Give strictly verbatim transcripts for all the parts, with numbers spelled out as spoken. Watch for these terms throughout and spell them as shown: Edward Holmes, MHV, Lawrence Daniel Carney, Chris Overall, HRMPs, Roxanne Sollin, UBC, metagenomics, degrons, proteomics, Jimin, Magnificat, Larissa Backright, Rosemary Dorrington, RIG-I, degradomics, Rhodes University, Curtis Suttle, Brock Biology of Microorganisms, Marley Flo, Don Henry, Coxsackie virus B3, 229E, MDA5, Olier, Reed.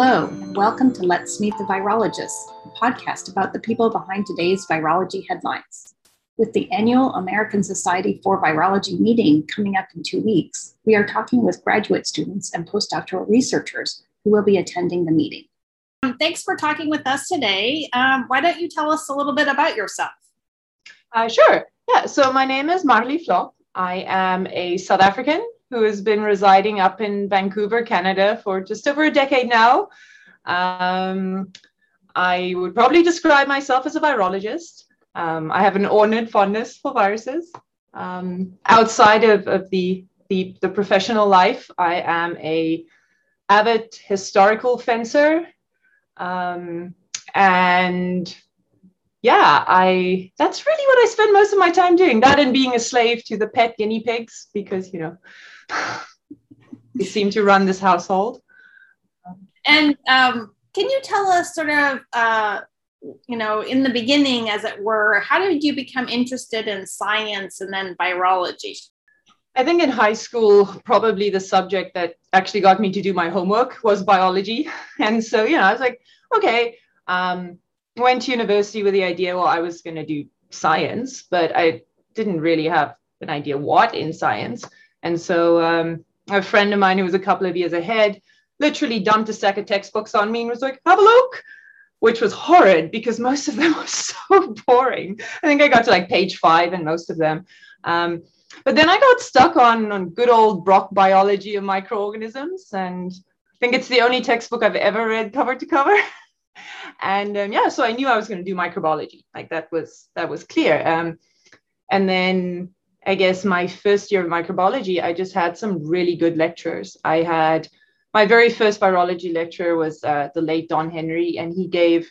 Hello, and welcome to Let's Meet the Virologists, a podcast about the people behind today's virology headlines. With the annual American Society for Virology meeting coming up in two weeks, we are talking with graduate students and postdoctoral researchers who will be attending the meeting. Um, thanks for talking with us today. Um, why don't you tell us a little bit about yourself? Uh, sure. Yeah, so my name is Marley Flo. I am a South African who has been residing up in Vancouver, Canada for just over a decade now. Um, I would probably describe myself as a virologist. Um, I have an ornate fondness for viruses. Um, outside of, of the, the, the professional life, I am an avid historical fencer. Um, and yeah, I that's really what I spend most of my time doing. That and being a slave to the pet guinea pigs, because, you know, they seem to run this household. And um, can you tell us sort of, uh, you know, in the beginning, as it were, how did you become interested in science and then virology? I think in high school, probably the subject that actually got me to do my homework was biology. And so, you know, I was like, okay, um, went to university with the idea, well, I was going to do science, but I didn't really have an idea what in science. And so um, a friend of mine who was a couple of years ahead literally dumped a stack of textbooks on me and was like, have a look, which was horrid because most of them were so boring. I think I got to like page five in most of them. Um, but then I got stuck on, on good old Brock biology of microorganisms. And I think it's the only textbook I've ever read cover to cover. And um, yeah, so I knew I was going to do microbiology. Like that was, that was clear. Um, and then I guess my first year of microbiology, I just had some really good lectures. I had my very first virology lecture was uh, the late Don Henry, and he gave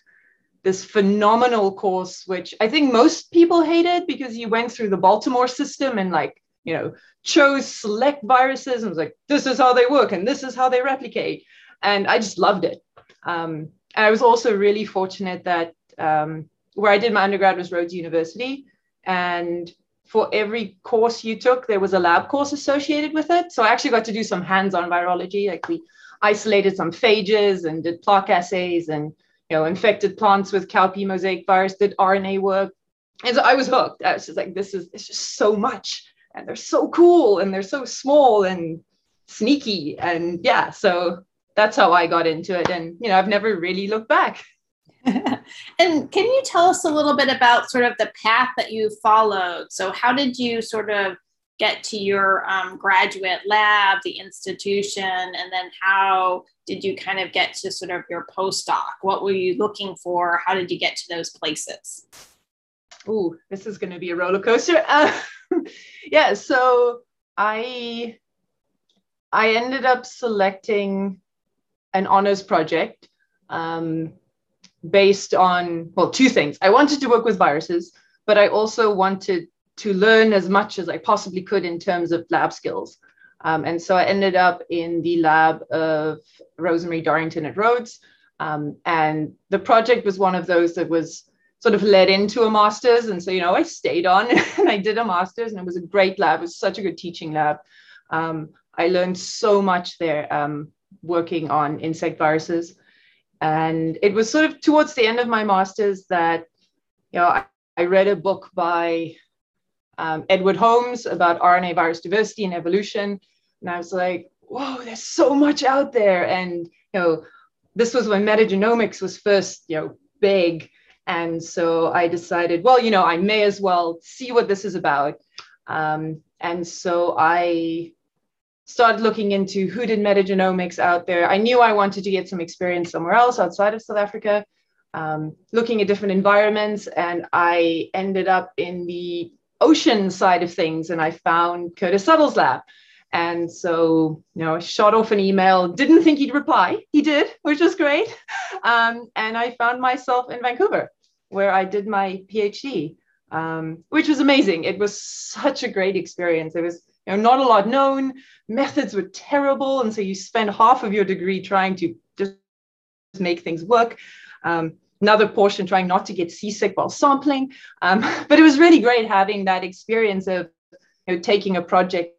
this phenomenal course, which I think most people hated because he went through the Baltimore system and like, you know, chose select viruses and was like, this is how they work and this is how they replicate. And I just loved it. Um, and I was also really fortunate that um, where I did my undergrad was Rhodes University. And for every course you took, there was a lab course associated with it. So I actually got to do some hands-on virology. Like we isolated some phages and did plaque assays and, you know, infected plants with cowpea mosaic virus, did R N A work. And so I was hooked. I was just like, this is, it's just so much. And they're so cool and they're so small and sneaky. And yeah, so that's how I got into it. And, you know, I've never really looked back. And can you tell us a little bit about sort of the path that you followed? So how did you sort of get to your um, graduate lab, the institution, and then how did you kind of get to sort of your postdoc? What were you looking for? How did you get to those places? Ooh, this is going to be a roller coaster. Uh, yeah, so I, I ended up selecting an honors project. Um, based on, well, two things. I wanted to work with viruses, but I also wanted to learn as much as I possibly could in terms of lab skills. Um, and so I ended up in the lab of Rosemary Dorrington at Rhodes. Um, and the project was one of those that was sort of led into a master's. And so, you know, I stayed on and I did a master's, and it was a great lab. It was such a good teaching lab. Um, I learned so much there um, working on insect viruses. And it was sort of towards the end of my master's that, you know, I, I read a book by um, Edward Holmes about R N A virus diversity and evolution. And I was like, whoa, there's so much out there. And, you know, this was when metagenomics was first, you know, big. And so I decided, well, you know, I may as well see what this is about. Um, and so I started looking into who did metagenomics out there. I knew I wanted to get some experience somewhere else outside of South Africa, um, looking at different environments. And I ended up in the ocean side of things, and I found Curtis Suttle's lab. And so, you know, I shot off an email, didn't think he'd reply. He did, which was great. Um, and I found myself in Vancouver, where I did my PhD, um, which was amazing. It was such a great experience. It was You know, not a lot known, methods were terrible. And so you spend half of your degree trying to just make things work. Um, another portion trying not to get seasick while sampling. Um, but it was really great having that experience of, you know, taking a project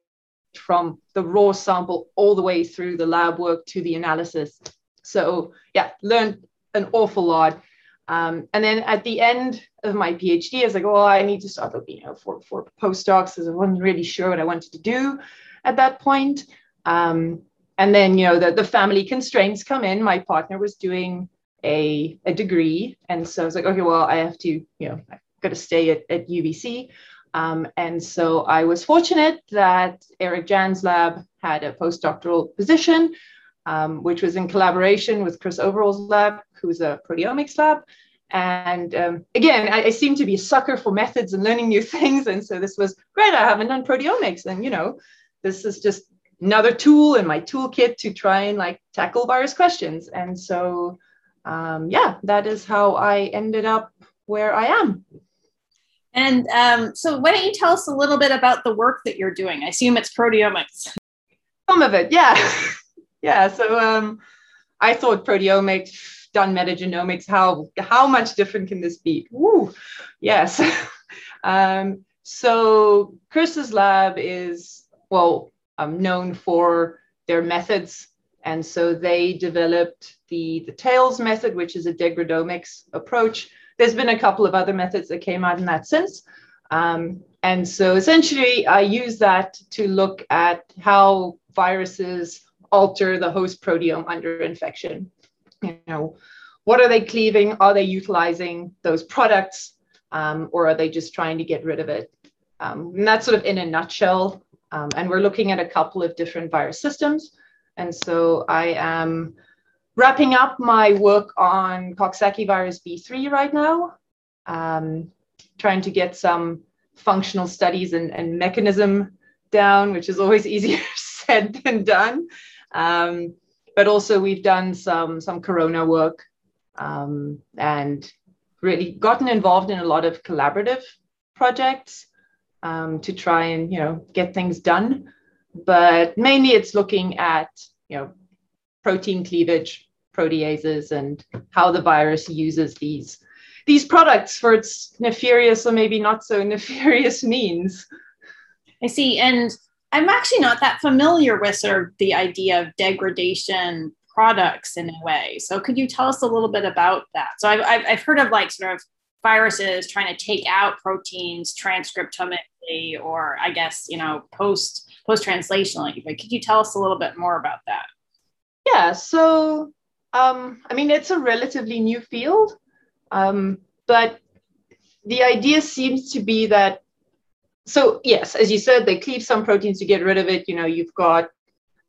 from the raw sample all the way through the lab work to the analysis. So yeah, learned an awful lot. Um, and then at the end of my PhD, I was like, well, I need to start looking, you know, for, for postdocs, because I wasn't really sure what I wanted to do at that point. Um, and then, you know, the, the family constraints come in. My partner was doing a, a degree. And so I was like, okay, well, I have to, you know, I've got to stay at, at U B C. Um, and so I was fortunate that Eric Jan's lab had a postdoctoral position, Um, which was in collaboration with Chris Overall's lab, who's a proteomics lab. And um, again, I, I seem to be a sucker for methods and learning new things. And so this was great. I haven't done proteomics. And, you know, this is just another tool in my toolkit to try and like tackle virus questions. And so, um, yeah, that is how I ended up where I am. And um, so why don't you tell us a little bit about the work that you're doing? I assume it's proteomics. Some of it, yeah. Yeah, so um, I thought proteomics, done metagenomics, how how much different can this be? Woo, yes. um, so Chris's lab is, well, um, known for their methods. And so they developed the, the TAILS method, which is a degradomics approach. There's been a couple of other methods that came out in that sense. Um, and so essentially, I use that to look at how viruses alter the host proteome under infection. You know, what are they cleaving? Are they utilizing those products, um, or are they just trying to get rid of it? Um, and that's sort of in a nutshell. Um, and we're looking at a couple of different virus systems. And so I am wrapping up my work on Coxsackie virus B three right now, um, trying to get some functional studies and, and mechanism down, which is always easier said than done. Um, but also we've done some, some corona work, um, and really gotten involved in a lot of collaborative projects, um, to try and, you know, get things done. But mainly it's looking at, you know, protein cleavage, proteases, and how the virus uses these, these products for its nefarious or maybe not so nefarious means. I see. And I'm actually not that familiar with sort of the idea of degradation products in a way. So could you tell us a little bit about that? So I've, I've heard of like sort of viruses trying to take out proteins transcriptomically, or I guess, you know, post, post-translationally, but could you tell us a little bit more about that? Yeah. So, um, I mean, it's a relatively new field, um, but the idea seems to be that, so yes, as you said, they cleave some proteins to get rid of it. You know, you've got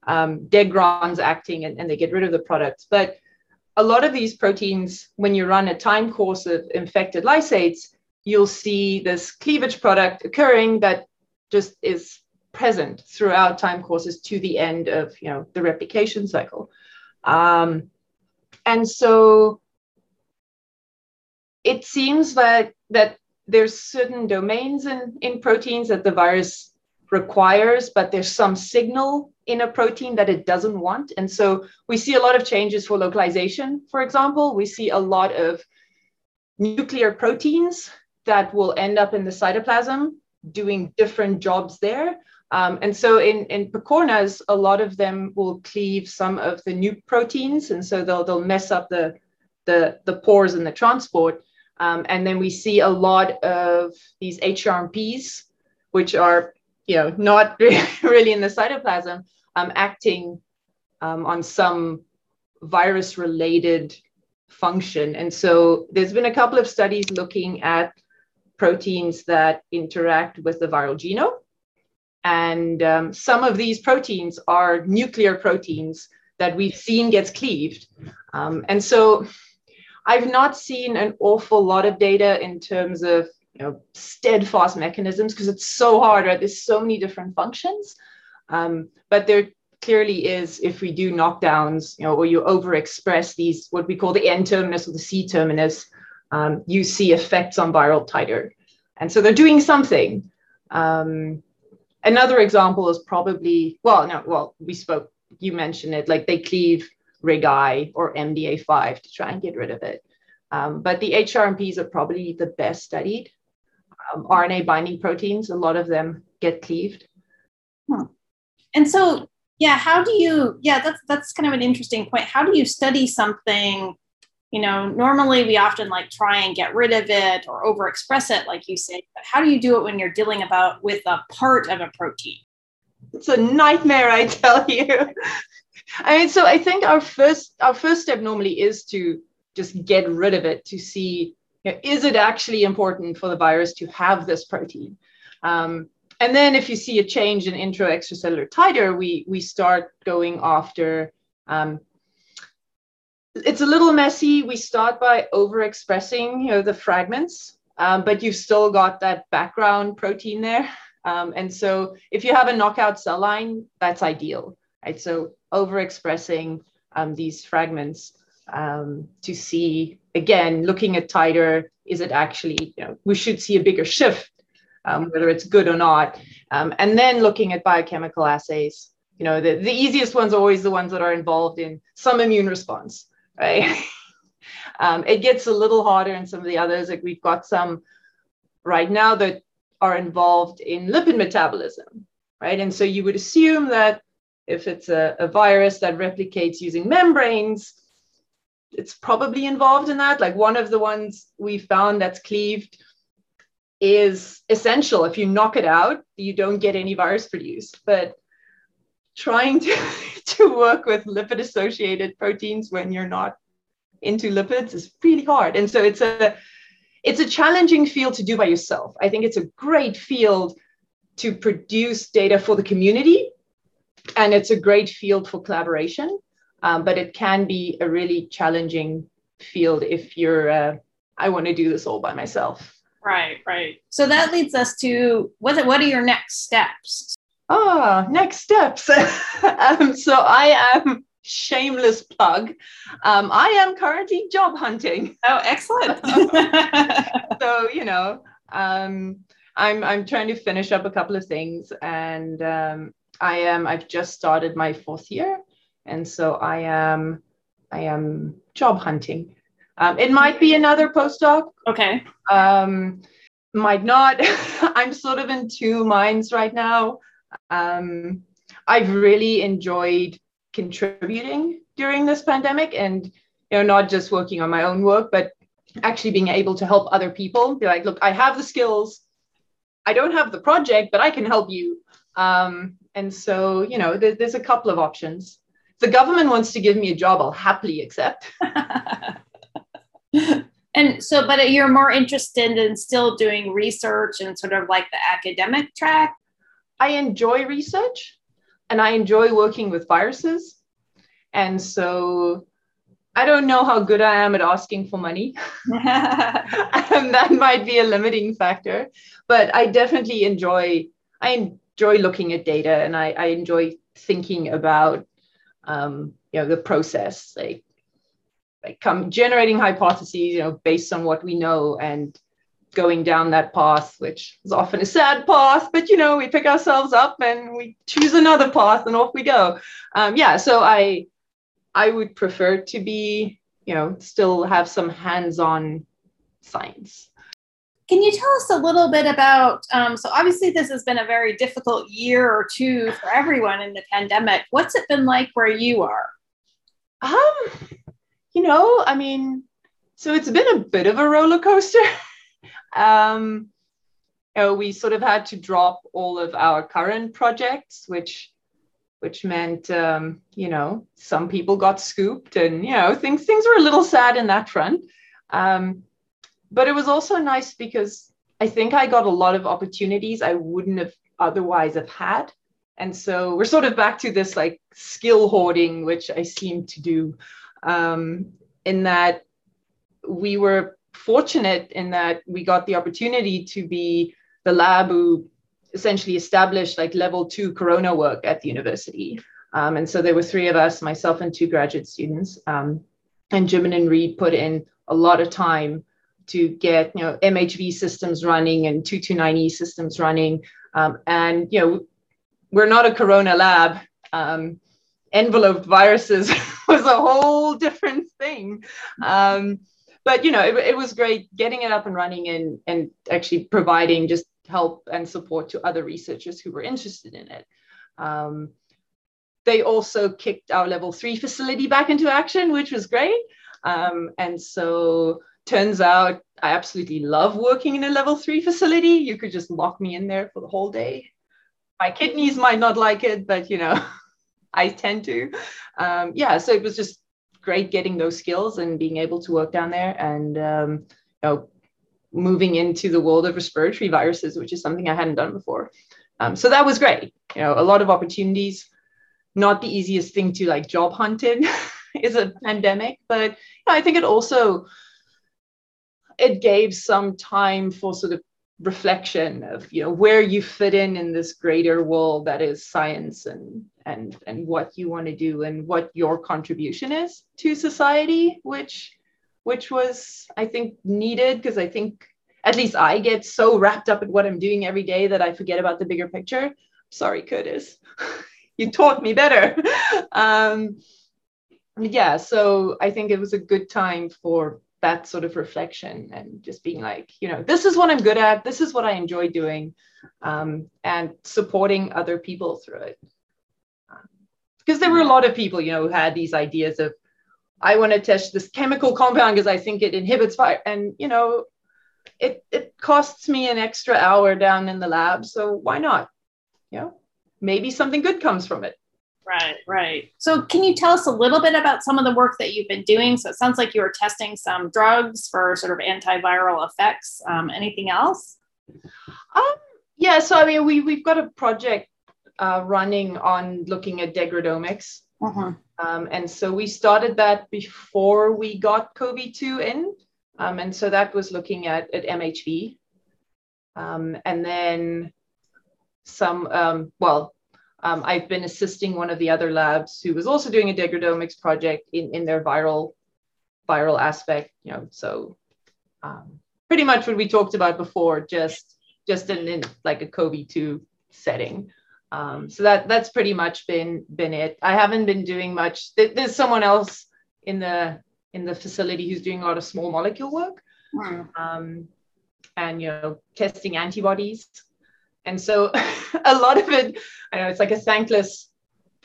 um, degrons acting and, and they get rid of the products. But a lot of these proteins, when you run a time course of infected lysates, you'll see this cleavage product occurring that just is present throughout time courses to the end of, you know, the replication cycle. Um, and so it seems like that there's certain domains in, in proteins that the virus requires, but there's some signal in a protein that it doesn't want. And so we see a lot of changes for localization, for example. We see a lot of nuclear proteins that will end up in the cytoplasm doing different jobs there. Um, and so in, in picornas, a lot of them will cleave some of the nuc proteins. And so they'll, they'll mess up the, the, the pores and the transport. Um, and then we see a lot of these H R M Ps, which are, you know, not really in the cytoplasm, um, acting um, on some virus-related function. And so there's been a couple of studies looking at proteins that interact with the viral genome. And um, some of these proteins are nuclear proteins that we've seen gets cleaved. Um, and so I've not seen an awful lot of data in terms of, you know, steadfast mechanisms, because it's so hard, right? There's so many different functions, um, but there clearly is, if we do knockdowns, you know, or you overexpress these, what we call the N-terminus or the C-terminus, um, you see effects on viral titer. And so they're doing something. Um, another example is probably, well, no, well, we spoke, you mentioned it, like they cleave RIG-I or M D A five to try and get rid of it. Um, but the H R M Ps are probably the best studied. Um, R N A binding proteins, a lot of them get cleaved. Hmm. And so Yeah. How do you, yeah, that's, that's kind of an interesting point. How do you study something? You know, normally we often like try and get rid of it or overexpress it, like you say, but how do you do it when you're dealing about with a part of a protein? It's a nightmare, I tell you. I mean, so I think our first, our first step normally is to just get rid of it, to see, you know, is it actually important for the virus to have this protein? Um, and then if you see a change in intra-extracellular titer, we, we start going after, um, it's a little messy. We start by overexpressing, you know, the fragments, um, but you've still got that background protein there. Um, and so if you have a knockout cell line, that's ideal, right? So overexpressing um, these fragments um, to see, again, looking at titer, is it actually, you know, we should see a bigger shift, um, whether it's good or not. Um, and then looking at biochemical assays, you know, the, the easiest ones are always the ones that are involved in some immune response, right? um, it gets a little harder in some of the others. Like we've got some right now that are involved in lipid metabolism, right? And so you would assume that if it's a, a virus that replicates using membranes, it's probably involved in that. Like one of the ones we found that's cleaved is essential. If you knock it out, you don't get any virus produced. But trying to, to work with lipid-associated proteins when you're not into lipids is really hard. And so it's a It's a challenging field to do by yourself. I think it's a great field to produce data for the community, and it's a great field for collaboration, um, but it can be a really challenging field if you're, uh, I want to do this all by myself. Right, right. So that leads us to, what, what are your next steps? Ah, oh, next steps. um, so I am... shameless plug. Um, I am currently job hunting. Oh, excellent. So, you know, um, I'm, I'm trying to finish up a couple of things, and um, I am, I've just started my fourth year. And so I am, I am job hunting. Um, it might be another postdoc. Okay. Um, might not. I'm sort of in two minds right now. Um, I've really enjoyed contributing during this pandemic, and you know, not just working on my own work, but actually being able to help other people. Be like, look, I have the skills, I don't have the project, but I can help you. Um, and so, you know, there, there's a couple of options. If the government wants to give me a job, I'll happily accept. And so, but you're more interested in still doing research and sort of like the academic track? I enjoy research. And I enjoy working with viruses. And so I don't know how good I am at asking for money. And that might be a limiting factor, but I definitely enjoy, I enjoy looking at data, and I, I enjoy thinking about, um, you know, the process, like, like come generating hypotheses, you know, based on what we know, and going down that path, which is often a sad path, but, you know, we pick ourselves up and we choose another path and off we go. Um, yeah, so I I would prefer to be, you know, still have some hands-on science. Can you tell us a little bit about, um, so obviously this has been a very difficult year or two for everyone in the pandemic. What's it been like where you are? Um, you know, I mean, so it's been a bit of a roller coaster. Um, you know, we sort of had to drop all of our current projects, which, which meant, um, you know, some people got scooped, and, you know, things, things were a little sad in that front. Um, but it was also nice because I think I got a lot of opportunities I wouldn't have otherwise have had. And so we're sort of back to this like skill hoarding, which I seem to do, um, in that we were fortunate in that we got the opportunity to be the lab who essentially established like level two corona work at the university. Um, and so there were three of us, myself and two graduate students, um, and Jimin and Reed put in a lot of time to get, you know, M H V systems running and two twenty-nine E systems running. Um, and, you know, we're not a corona lab. Um, enveloped viruses was a whole different thing. Um, But, you know, it, it was great getting it up and running, and, and actually providing just help and support to other researchers who were interested in it. Um, They also kicked our level three facility back into action, which was great. Um, and so turns out I absolutely love working in a level three facility. You could just lock me in there for the whole day. My kidneys might not like it, but you know, I tend to. Um, yeah, so it was just great getting those skills and being able to work down there and um, you know, moving into the world of respiratory viruses, which is something I hadn't done before. Um, so that was great. You know, a lot of opportunities, not the easiest thing to like job hunt in is a pandemic, but you know, I think it also, it gave some time for sort of reflection of, you know, where you fit in in this greater world that is science and and and what you want to do and what your contribution is to society, which which was, I think, needed, because I think at least I get so wrapped up in what I'm doing every day that I forget about the bigger picture. Sorry, Curtis, you taught me better. um, yeah, so I think it was a good time for that sort of reflection and just being like, you know, this is what I'm good at. This is what I enjoy doing, um, and supporting other people through it. Because um, there were a lot of people, you know, who had these ideas of, I want to test this chemical compound because I think it inhibits fire. And, you know, it, it costs me an extra hour down in the lab. So why not? You know, maybe something good comes from it. Right, right. So can you tell us a little bit about some of the work that you've been doing? So it sounds like you were testing some drugs for sort of antiviral effects. Um, anything else? Um, yeah, so I mean, we, we've got a project uh, running on looking at degradomics. Uh-huh. um, and so we started that before we got COVID two in. Um, and so that was looking at, at M H V. Um, and then some, um, well, Um, I've been assisting one of the other labs who was also doing a degradomics project in, in their viral viral aspect, you know, so um, pretty much what we talked about before, just just in, in like a COVID two setting. Um, so that that's pretty much been been it. I haven't been doing much. There's someone else in the in the facility who's doing a lot of small molecule work, wow. um, and, you know, testing antibodies. And so a lot of it, I know it's like a thankless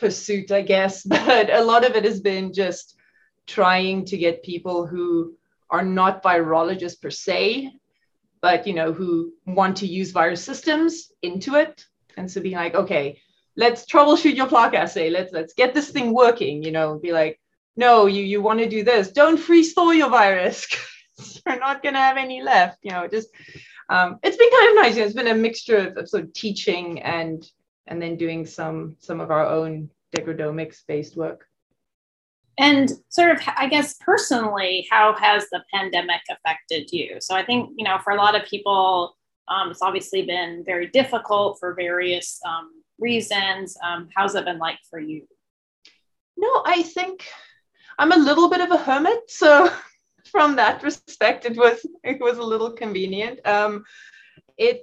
pursuit, I guess, but a lot of it has been just trying to get people who are not virologists per se, but, you know, who want to use virus systems into it. And so being like, okay, let's troubleshoot your plaque assay. Let's, let's get this thing working, you know, be like, no, you, you want to do this. Don't freeze thaw your virus. You're not going to have any left, you know, just... Um, it's been kind of nice. You know, it's been a mixture of, of sort of teaching and and then doing some some of our own degradomics-based work. And sort of, I guess, personally, how has the pandemic affected you? So I think, you know, for a lot of people, um, it's obviously been very difficult for various um, reasons. Um, how's it been like for you? No, I think I'm a little bit of a hermit, so... From that respect, it was it was a little convenient. Um, it,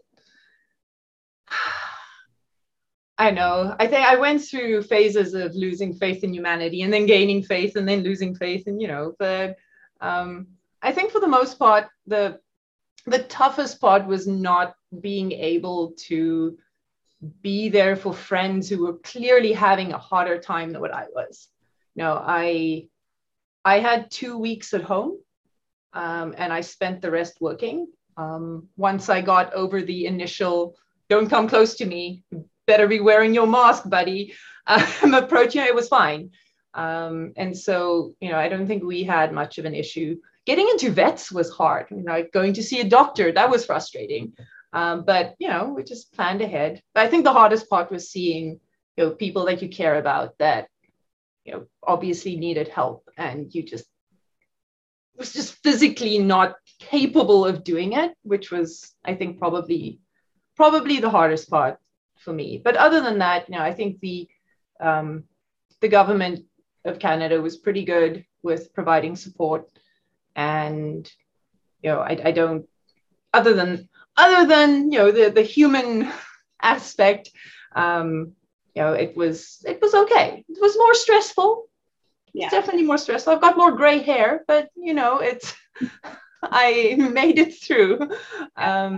I know. I think I went through phases of losing faith in humanity, and then gaining faith, and then losing faith, and you know. But um, I think for the most part, the the toughest part was not being able to be there for friends who were clearly having a harder time than what I was. You know, I I had two weeks at home. Um, and I spent the rest working. Um, once I got over the initial, don't come close to me, better be wearing your mask, buddy, um, approach, you know, it was fine. Um, and so, you know, I don't think we had much of an issue. Getting into vets was hard, you know, like going to see a doctor, that was frustrating. Um, but, you know, we just planned ahead. But I think the hardest part was seeing, you know, people that you care about that, you know, obviously needed help and you just, was just physically not capable of doing it, which was, I think, probably probably the hardest part for me. But other than that, you know, I think the um, the government of Canada was pretty good with providing support, and you know, I, I don't other than other than you know the the human aspect, um, you know, it was it was okay. It was more stressful. Yeah. It's definitely more stressful. I've got more gray hair, but you know, it's, I made it through. Um,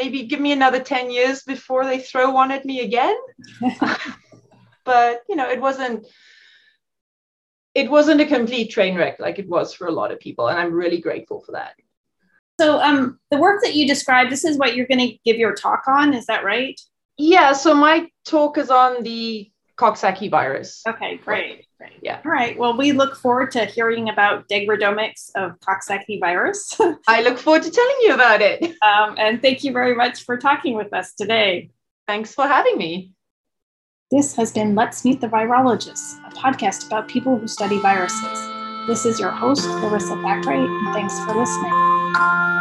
maybe give me another ten years before they throw one at me again. but you know, it wasn't it wasn't a complete train wreck like it was for a lot of people, and I'm really grateful for that. So um, the work that you described, this is what you're going to give your talk on, is that right? Yeah, so my talk is on the Coxsackie virus. Okay, great. great. Yeah. All right. Well, we look forward to hearing about degradomics of Coxsackie virus. I look forward to telling you about it. Um, and thank you very much for talking with us today. Thanks for having me. This has been Let's Meet the Virologists, a podcast about people who study viruses. This is your host, Larissa Backright, and thanks for listening.